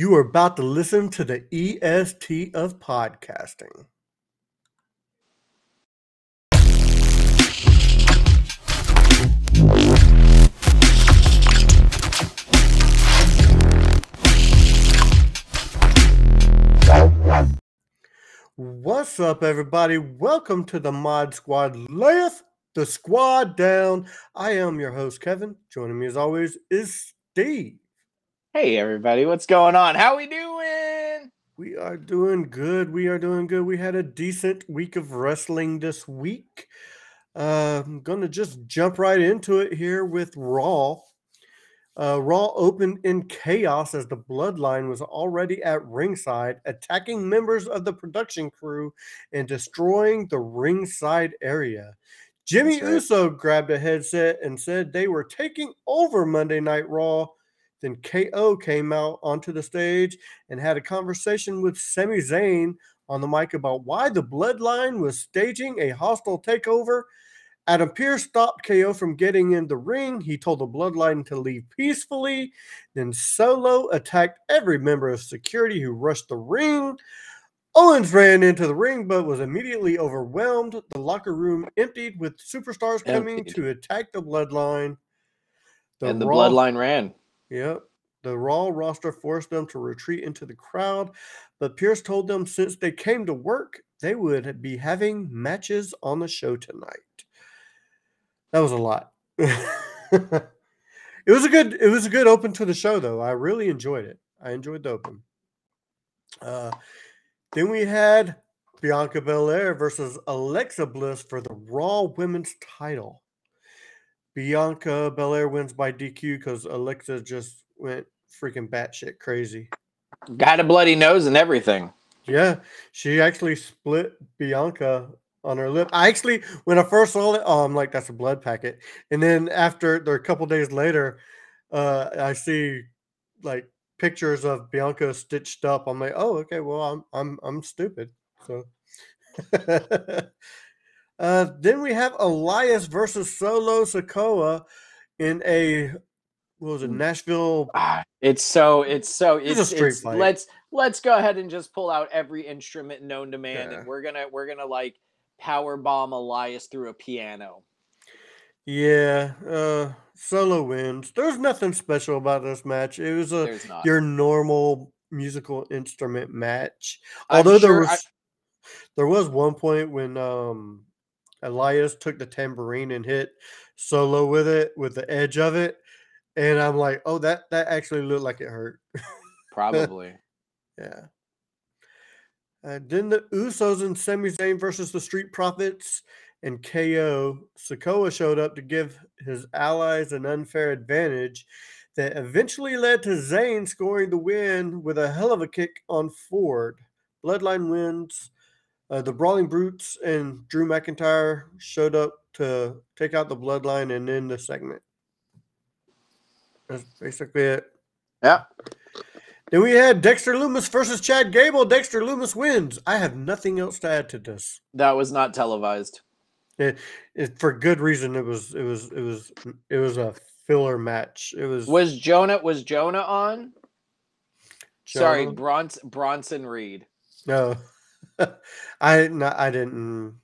You are about to listen to the EST of podcasting. What's up, everybody? Welcome to the Mod Squad. Layeth the squad down. I am your host, Kevin. Joining me as always is Steve. Hey, everybody. What's going on? How we doing? We are doing good. We had a decent week of wrestling this week. I'm going to just jump right into it here with Raw. Raw opened in chaos as the Bloodline was already at ringside, attacking members of the production crew and destroying the ringside area. Jimmy Uso grabbed a headset and said they were taking over Monday Night Raw. Then KO came out onto the stage and had a conversation with Sami Zayn on the mic about why the Bloodline was staging a hostile takeover. Adam Pierce stopped KO from getting in the ring. He told the Bloodline to leave peacefully. Then Solo attacked every member of security who rushed the ring. Owens ran into the ring but was immediately overwhelmed. The locker room emptied with superstars coming to attack the Bloodline. And the Bloodline ran. Yep. The Raw roster forced them to retreat into the crowd, but Pierce told them since they came to work, they would be having matches on the show tonight. That was a lot. It was a good open to the show, though. I really enjoyed it. I enjoyed the open. Then we had Bianca Belair versus Alexa Bliss for the Raw Women's title. Bianca Belair wins by DQ because Alexa just went freaking batshit crazy. Got a bloody nose and everything. Yeah, she actually split Bianca on her lip. I actually, when I first saw it, I'm like, that's a blood packet. And then a couple days later, I see like pictures of Bianca stitched up. I'm like, oh, okay, well, I'm stupid. So. Then we have Elias versus Solo Sikoa in a Nashville. It's a street fight. Let's go ahead and just pull out every instrument known to man, and we're gonna like power bomb Elias through a piano. Yeah, Solo wins. There's nothing special about this match. It was your normal musical instrument match. Although there was one point when Elias took the tambourine and hit Solo with it, with the edge of it. And I'm like, oh, that actually looked like it hurt. Probably. Yeah. Then the Usos and Sami Zayn versus the Street Profits and KO. Sikoa showed up to give his allies an unfair advantage that eventually led to Zayn scoring the win with a hell of a kick on Ford. Bloodline wins. The Brawling Brutes and Drew McIntyre showed up to take out the Bloodline and end the segment. That's basically it. Yeah. Then we had Dexter Loomis versus Chad Gable. Dexter Loomis wins. I have nothing else to add to this. That was not televised. It for good reason. It was a filler match. It was. Was Jonah on? Sorry, Bronson Reed. No. I didn't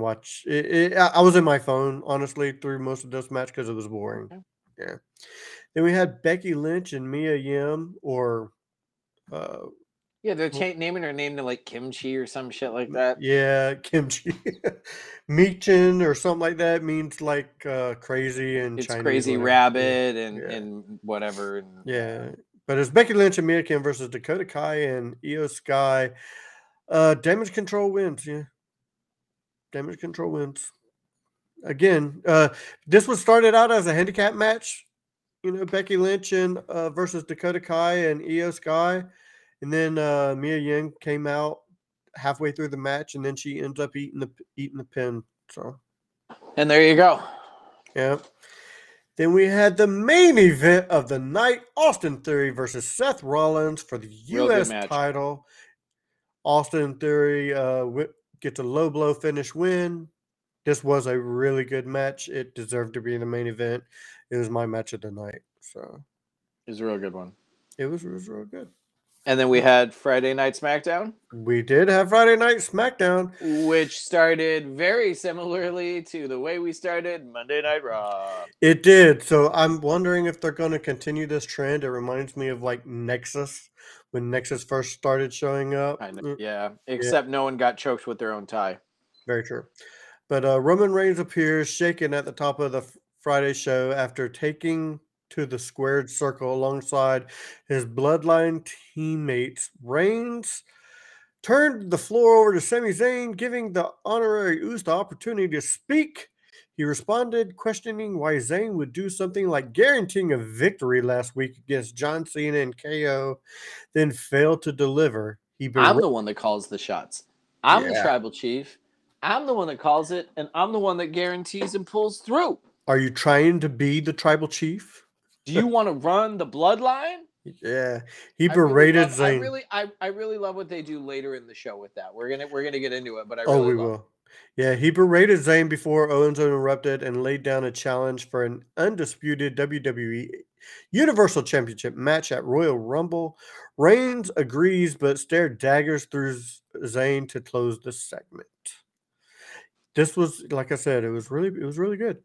watch it. I was in my phone, honestly, through most of this match because it was boring. Okay. Yeah. Then we had Becky Lynch and Mia Yim, they're naming her name to like Kimchi or some shit like that. Yeah, Kimchi. Meechin or something like that means like crazy in Chinese. It's crazy rabbit and whatever. And, yeah, but it's Becky Lynch and Mia Yim versus Dakota Kai and Io Sky. Damage Control wins. Yeah, Damage Control wins again. This was started out as a handicap match, Becky Lynch and versus Dakota Kai and Io Sky, and then Mia Yim came out halfway through the match, and then she ends up eating the pin. So, and there you go. Yeah. Then we had the main event of the night: Austin Theory versus Seth Rollins for the U.S. title. Austin Theory gets a low blow finish win. This was a really good match. It deserved to be in the main event. It was my match of the night. So, it was a real good one. It was real good. And then we had Friday Night SmackDown. We did have Friday Night SmackDown. Which started very similarly to the way we started Monday Night Raw. It did. So I'm wondering if they're going to continue this trend. It reminds me of like Nexus, when Nexus first started showing up. I know. Yeah. Except no one got choked with their own tie. Very true. But Roman Reigns appears shaken at the top of the Friday show after taking to the squared circle alongside his Bloodline teammates. Reigns turned the floor over to Sami Zayn, giving the honorary Usos the opportunity to speak. He responded, questioning why Zayn would do something like guaranteeing a victory last week against John Cena and KO, then failed to deliver. I'm the one that calls the shots. I'm the tribal chief. I'm the one that calls it, and I'm the one that guarantees and pulls through. Are you trying to be the tribal chief? Do you want to run the bloodline? Yeah, he berated Zayn. I really love what they do later in the show with that. We're gonna get into it, but we will. Yeah, he berated Zayn before Owens interrupted and laid down a challenge for an undisputed WWE Universal Championship match at Royal Rumble. Reigns agrees, but stared daggers through Zayn to close the segment. This was, like I said, it was really good.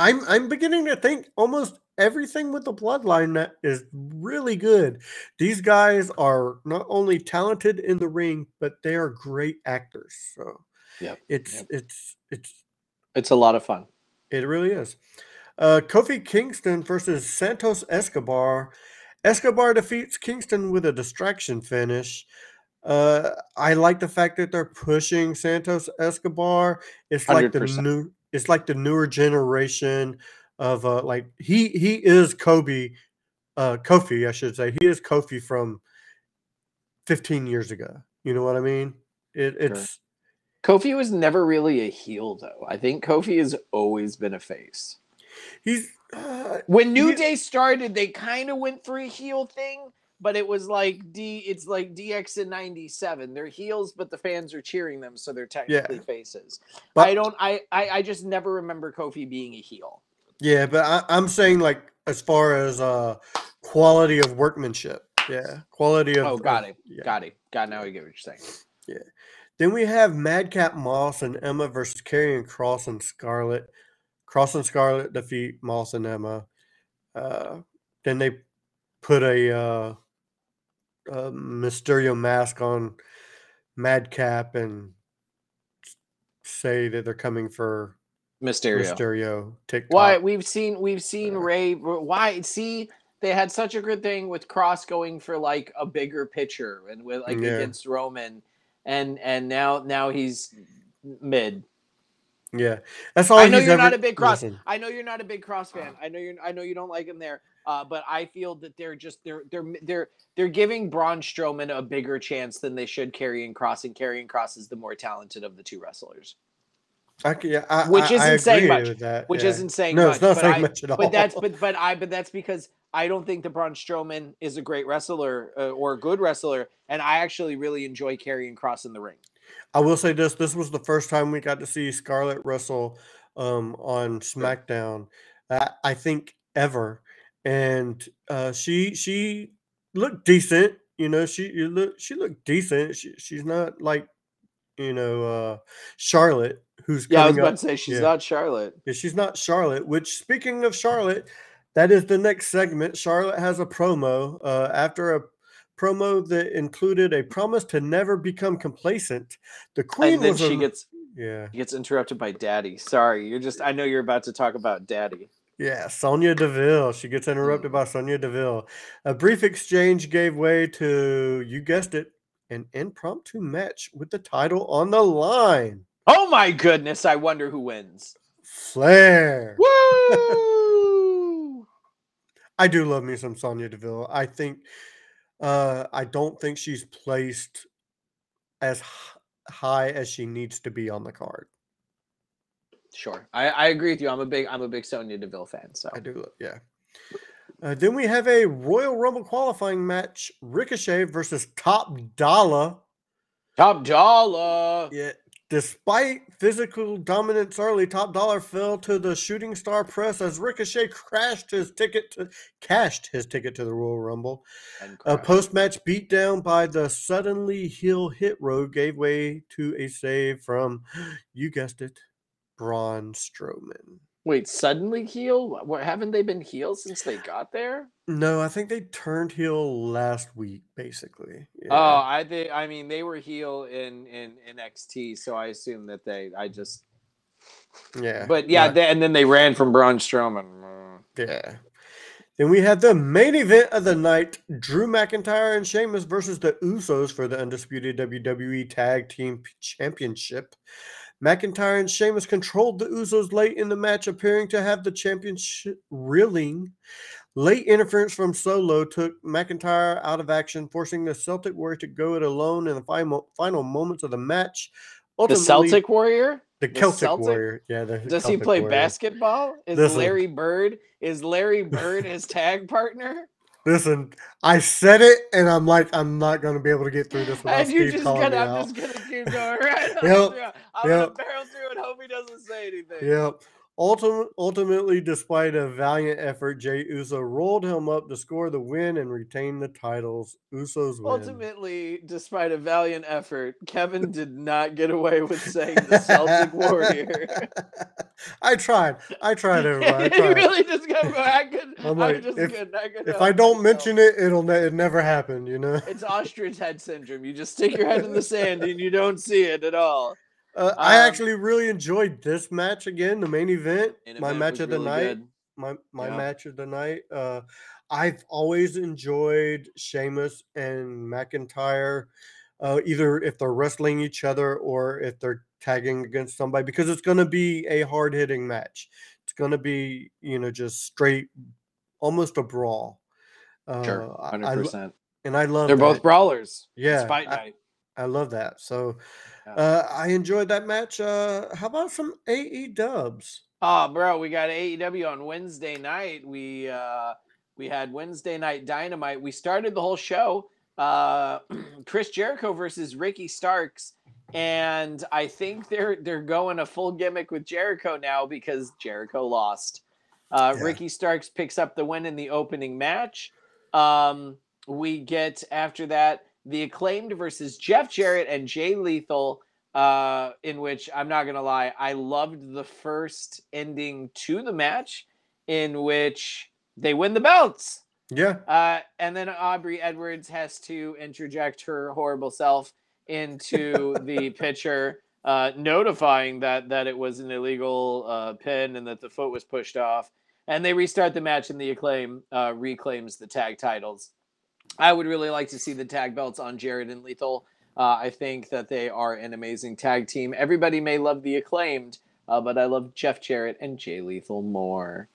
I'm beginning to think almost everything with the bloodline is really good. These guys are not only talented in the ring, but they are great actors. So it's a lot of fun. It really is. Kofi Kingston versus Santos Escobar. Escobar defeats Kingston with a distraction finish. I like the fact that they're pushing Santos Escobar. It's 100%. Like the new. It's like the newer generation of like he is Kofi, I should say. He is Kofi from 15 years ago. You know what I mean? It's sure. Kofi was never really a heel, though. I think Kofi has always been a face. He's when New Day started, they kind of went through a heel thing, but it was like it's like DX in 97. They're heels, but the fans are cheering them, so they're technically faces. But I just never remember Kofi being a heel. Yeah, but I'm saying like as far as quality of workmanship. Yeah. Quality of Got it. Now I get what you're saying. Yeah. Then we have Madcap Moss and Emma versus Karrion Kross and Scarlet. Kross and Scarlet defeat Moss and Emma. Then they put a Mysterio mask on Madcap and say that they're coming for Mysterio. TikTok. Why we've seen Ray? Why they had such a good thing with Kross going for like a bigger picture and with like against Roman, and now he's mid. Yeah, that's all. I know you're not a big Kross. Listen. I know you're not a big Kross fan. I know you don't like him there. But I feel that they're giving Braun Strowman a bigger chance than they should Karrion Kross, and Karrion Kross is the more talented of the two wrestlers. Which isn't saying much at all. But that's because I don't think that Braun Strowman is a great wrestler or a good wrestler, and I actually really enjoy Karrion Kross in the ring. I will say this: this was the first time we got to see Scarlett wrestle on SmackDown, I think ever. And she looked decent, you know. She looked decent. She's not like, you know, Charlotte, who's coming up. Yeah, I was about to say she's not Charlotte. Yeah, she's not Charlotte. Which, speaking of Charlotte, that is the next segment. Charlotte has a promo after a promo that included a promise to never become complacent. The queen and then was she gets interrupted by Daddy. Sorry, I know you're about to talk about Daddy. Yeah, Sonya Deville. She gets interrupted by Sonya Deville. A brief exchange gave way to, you guessed it, an impromptu match with the title on the line. Oh my goodness, I wonder who wins. Flair. Woo! I do love me some Sonya Deville. I think, I don't think she's placed as high as she needs to be on the card. Sure, I agree with you. I'm a big Sonya Deville fan. So I do, yeah. Then we have a Royal Rumble qualifying match: Ricochet versus Top Dollar. Yeah, Despite physical dominance early, Top Dollar fell to the shooting star press as Ricochet cashed his ticket to the Royal Rumble. A post-match beatdown by the suddenly heel hit road gave way to a save from, you guessed it, Braun Strowman. Wait, suddenly heel? What, haven't they been heel since they got there? No, I think they turned heel last week, basically. Yeah. Oh, I mean they were heel in NXT, so I assume that and then they ran from Braun Strowman. Yeah. Then we had the main event of the night, Drew McIntyre and Sheamus versus the Usos for the undisputed WWE Tag Team Championship. McIntyre and Sheamus controlled the Usos late in the match, appearing to have the championship reeling. Late interference from Solo took McIntyre out of action, forcing the Celtic Warrior to go it alone in the final moments of the match. Ultimately, the Celtic Warrior? The Celtic Warrior. Yeah. Does Celtic he play Warrior. Basketball? Is Larry Bird his tag partner? Listen, I said it, and I'm like, I'm not going to be able to get through this without Steve calling me out. I'm just going to keep going right on. Yep. I'm going to barrel through and hope he doesn't say anything. Yep. Ultimately, despite a valiant effort, Jey Uso rolled him up to score the win and retain the titles. Usos win. Ultimately, despite a valiant effort, Kevin did not get away with saying the Celtic Warrior. I tried, everybody. I tried. You really just got I don't mention it, it never happened, you know? It's ostrich head syndrome. You just stick your head in the sand and you don't see it at all. I actually really enjoyed this match again, the main event, match of the night. I've always enjoyed Sheamus and McIntyre, either if they're wrestling each other or if they're tagging against somebody, because it's going to be a hard-hitting match. It's going to be, just straight, almost a brawl. Sure, 100%. They're both brawlers. Yeah. It's fight night. I love that. So I enjoyed that match. How about some AEW? Oh, bro, we got AEW on Wednesday night. We had Wednesday Night Dynamite. We started the whole show. Chris Jericho versus Ricky Starks. And I think they're going a full gimmick with Jericho now because Jericho lost. Ricky Starks picks up the win in the opening match. We get, after that, The Acclaimed versus Jeff Jarrett and Jay Lethal, in which, I'm not going to lie, I loved the first ending to the match in which they win the belts. Yeah. And then Aubrey Edwards has to interject her horrible self into the picture, notifying that it was an illegal pin and that the foot was pushed off. And they restart the match and The Acclaim reclaims the tag titles. I would really like to see the tag belts on Jarrett and Lethal. I think that they are an amazing tag team. Everybody may love The Acclaimed, but I love Jeff Jarrett and Jay Lethal more.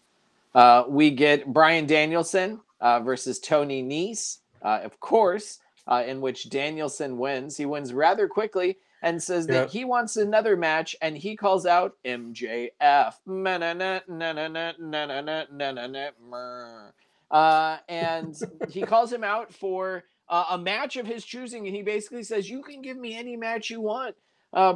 We get Bryan Danielson versus Tony Nese, of course, in which Danielson wins. He wins rather quickly and says that he wants another match, and he calls out MJF. And he calls him out for a match of his choosing, and he basically says, you can give me any match you want.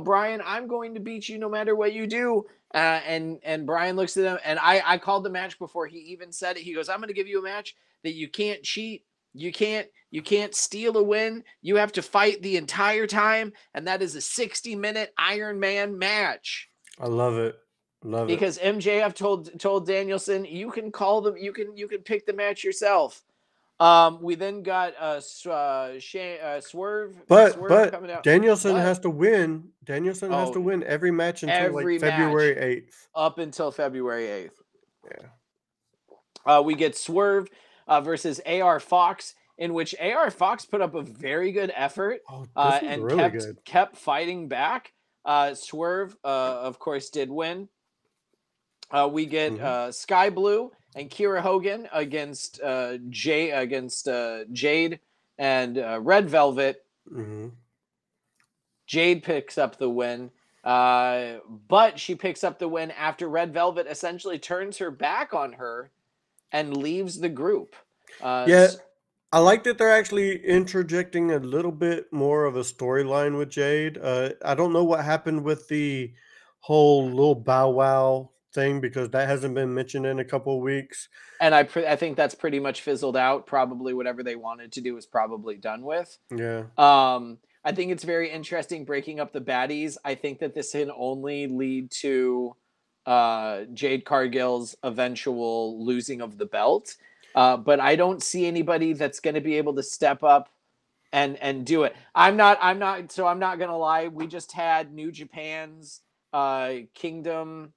Brian, I'm going to beat you no matter what you do. And Brian looks at him, and I called the match before he even said it. He goes, I'm going to give you a match that you can't cheat. You can't steal a win. You have to fight the entire time, and that is a 60-minute Iron Man match. I love it. Because MJF told Danielson, you can call them, you can pick the match yourself. We then got Swerve. But coming out. Danielson has to win every match until February 8th. Up until February 8th. Yeah. We get Swerve versus AR Fox, in which AR Fox put up a very good effort and really kept fighting back. Swerve, of course, did win. We get Sky Blue and Kiera Hogan against Jade and Red Velvet. Mm-hmm. Jade picks up the win, but she picks up the win after Red Velvet essentially turns her back on her and leaves the group. I like that they're actually interjecting a little bit more of a storyline with Jade. I don't know what happened with the whole little bow wow thing because that hasn't been mentioned in a couple of weeks. And I think that's pretty much fizzled out. Probably whatever they wanted to do was probably done with. Yeah. I think it's very interesting breaking up the baddies. I think that this can only lead to Jade Cargill's eventual losing of the belt. But I don't see anybody that's going to be able to step up and do it. I'm not going to lie. We just had New Japan's Kingdom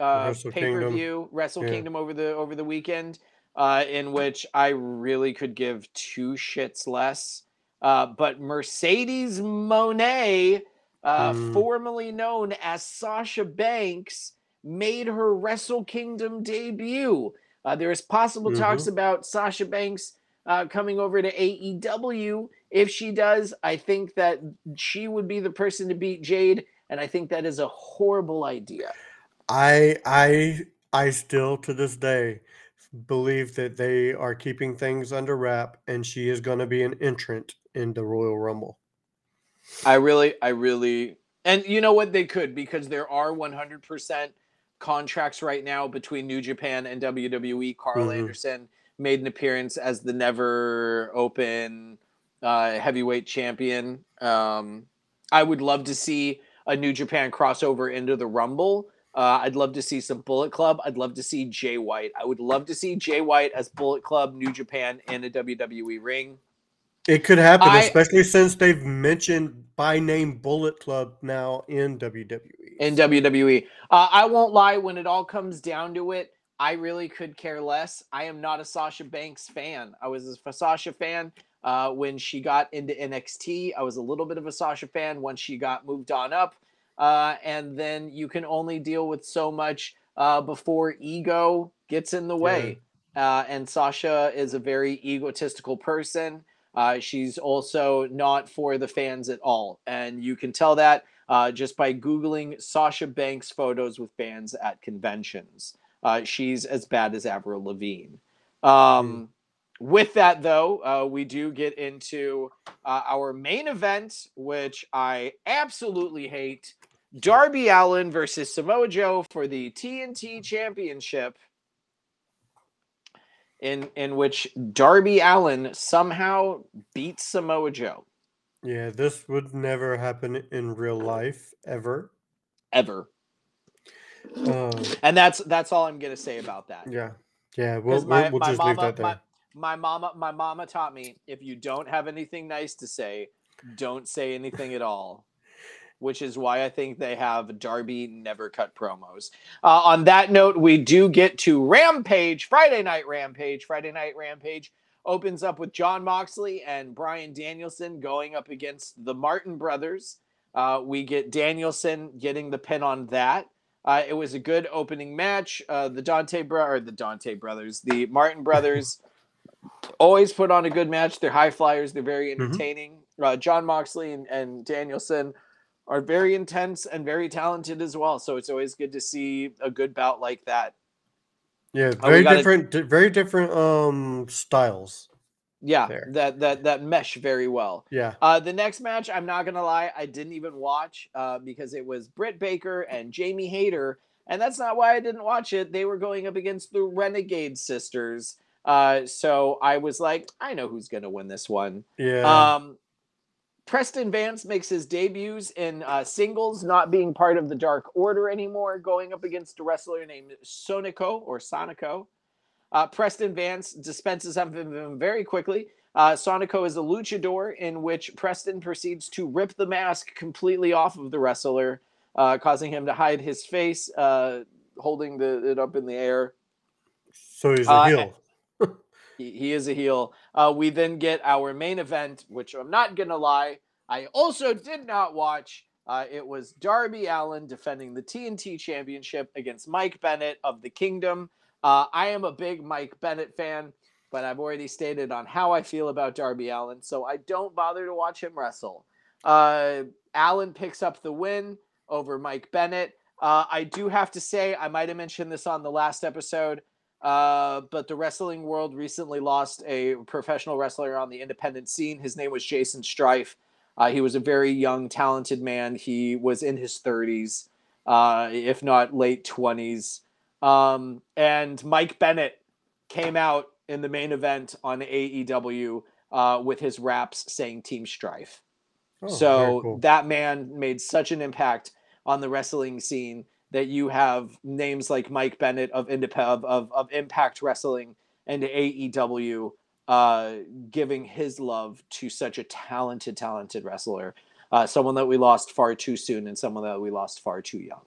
pay-per-view, Wrestle Kingdom over the weekend, in which I really could give two shits less. But Mercedes Moné, formerly known as Sasha Banks, made her Wrestle Kingdom debut. There is possible talks about Sasha Banks coming over to AEW. If she does, I think that she would be the person to beat Jade, and I think that is a horrible idea. I still to this day believe that they are keeping things under wrap, and she is going to be an entrant in the Royal Rumble. I really, and you know what, they could, because there are 100% contracts right now between New Japan and WWE. Carl Anderson made an appearance as the never open heavyweight champion. I would love to see a New Japan crossover into the Rumble. I'd love to see some Bullet Club. I'd love to see Jay White. I would love to see Jay White as Bullet Club, New Japan, and a WWE ring. It could happen, especially since they've mentioned by name Bullet Club now in WWE. In WWE. I won't lie, when it all comes down to it, I really could care less. I am not a Sasha Banks fan. I was a Sasha fan when she got into NXT. I was a little bit of a Sasha fan once she got moved on up. And then you can only deal with so much before ego gets in the way. And Sasha is a very egotistical person. She's also not for the fans at all. And you can tell that just by Googling Sasha Banks photos with fans at conventions. She's as bad as Avril Lavigne. With that, though, we do get into our main event, which I absolutely hate. Darby Allin versus Samoa Joe for the TNT Championship. In which Darby Allin somehow beats Samoa Joe. Yeah, this would never happen in real life, ever. Ever. And that's all I'm gonna say about that. Yeah. We'll just leave that there. My mama taught me, if you don't have anything nice to say, don't say anything at all. Which is why I think they have Darby never cut promos. On that note, we do get to Rampage, Friday Night Rampage. Friday Night Rampage opens up with Jon Moxley and Bryan Danielson going up against the Martin Brothers. We get Danielson getting the pin on that. It was a good opening match. The Dante Brothers, the Martin Brothers always put on a good match. They're high flyers. They're very entertaining. Jon Moxley and Danielson are very intense and very talented as well. So it's always good to see a good bout like that. Yeah, very different styles. Yeah, there. that mesh very well. Yeah. The next match, I'm not going to lie, I didn't even watch because it was Britt Baker and Jamie Hayter. And that's not why I didn't watch it. They were going up against the Renegade Sisters. So I was like, I know who's going to win this one. Yeah. Preston Vance makes his debuts in singles, not being part of the Dark Order anymore, going up against a wrestler named Sonico. Preston Vance dispenses of him very quickly. Sonico is a luchador, in which Preston proceeds to rip the mask completely off of the wrestler, causing him to hide his face, holding it up in the air. So he's a heel. He is a heel. We then get our main event, which I'm not going to lie, I also did not watch. It was Darby Allin defending the TNT Championship against Mike Bennett of the Kingdom. I am a big Mike Bennett fan, but I've already stated on how I feel about Darby Allin, so I don't bother to watch him wrestle. Allin picks up the win over Mike Bennett. I do have to say, I might have mentioned this on the last episode, But the wrestling world recently lost a professional wrestler on the independent scene. His name was Jason Strife. He was a very young, talented man. He was in his 30s, if not late 20s. And Mike Bennett came out in the main event on AEW with his raps saying Team Strife. Oh, so cool. That man made such an impact on the wrestling scene that you have names like Mike Bennett of Impact Wrestling and AEW giving his love to such a talented wrestler. Someone that we lost far too soon and someone that we lost far too young.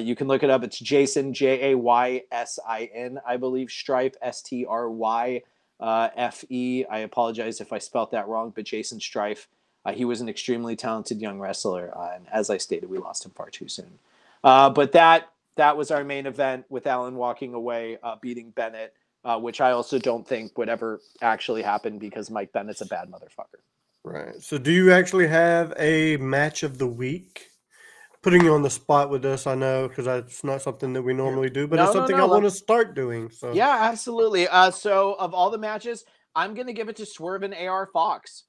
You can look it up. It's Jason, Jaysin, I believe, Strife, Stryfe. I apologize if I spelt that wrong, but Jason Strife. He was an extremely talented young wrestler, and as I stated, we lost him far too soon. But that was our main event with Allen walking away, beating Bennett, which I also don't think would ever actually happen because Mike Bennett's a bad motherfucker. Right. So do you actually have a match of the week? Putting you on the spot with this, I know, because it's not something that we normally do, but it's something I want to start doing. So yeah, absolutely. So of all the matches, I'm going to give it to Swerve and AR Fox.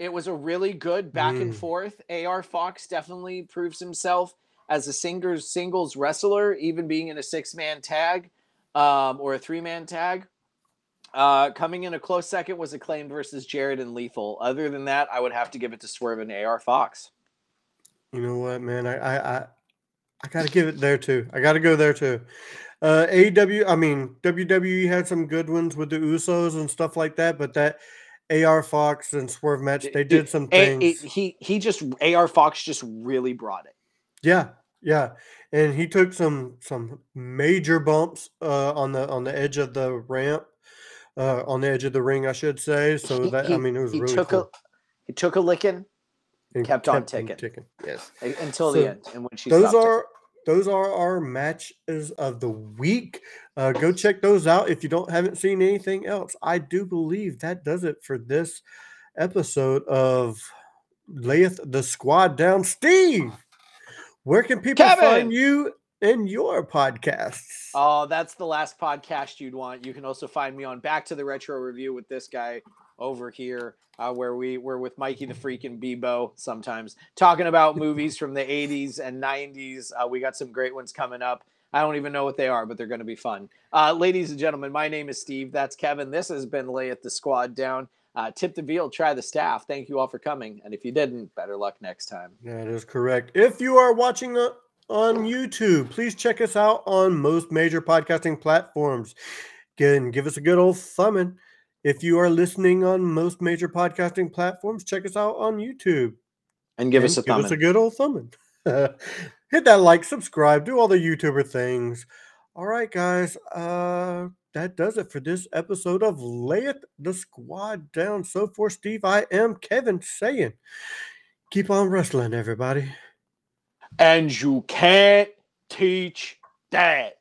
It was a really good back and forth. AR Fox definitely proves himself as a singles wrestler, even being in a 6-man tag or a 3-man tag. Coming in a close second was Acclaimed versus Jarrett and Lethal. Other than that, I would have to give it to Swerve and AR Fox. You know what, man? I got to give it there, too. I got to go there, too. WWE had some good ones with the Usos and stuff like that, but that AR Fox and Swerve match, they did some things. AR Fox just really brought it. Yeah. And he took some major bumps on the edge of the ramp, on the edge of the ring, I should say. So it was really cool. He took a licking and kept on ticking. Yes. Until the end. And when she those are our matches of the week. Go check those out if you haven't seen anything else. I do believe that does it for this episode of Layeth the Squad Down. Steve, where can people find you and your podcasts? Oh, that's the last podcast you'd want. You can also find me on Back to the Retro Review with this guy over here, where we're with Mikey the freaking Bebo sometimes, talking about movies from the 80s and 90s. We got some great ones coming up. I don't even know what they are, but they're going to be fun. Ladies and gentlemen, my name is Steve. That's Kevin. This has been Layeth the Squad Down. Tip the veal, try the staff. Thank you all for coming. And if you didn't, better luck next time. That is correct. If you are watching on YouTube, please check us out on most major podcasting platforms. Again, give us a good old thumbing. If you are listening on most major podcasting platforms, check us out on YouTube. And give us a thumbing. Give us a good old thumbing. Hit that like, subscribe, do all the YouTuber things. All right, guys. That does it for this episode of Layeth the Squad Down. So for Steve, I am Kevin saying, keep on wrestling, everybody. And you can't teach that.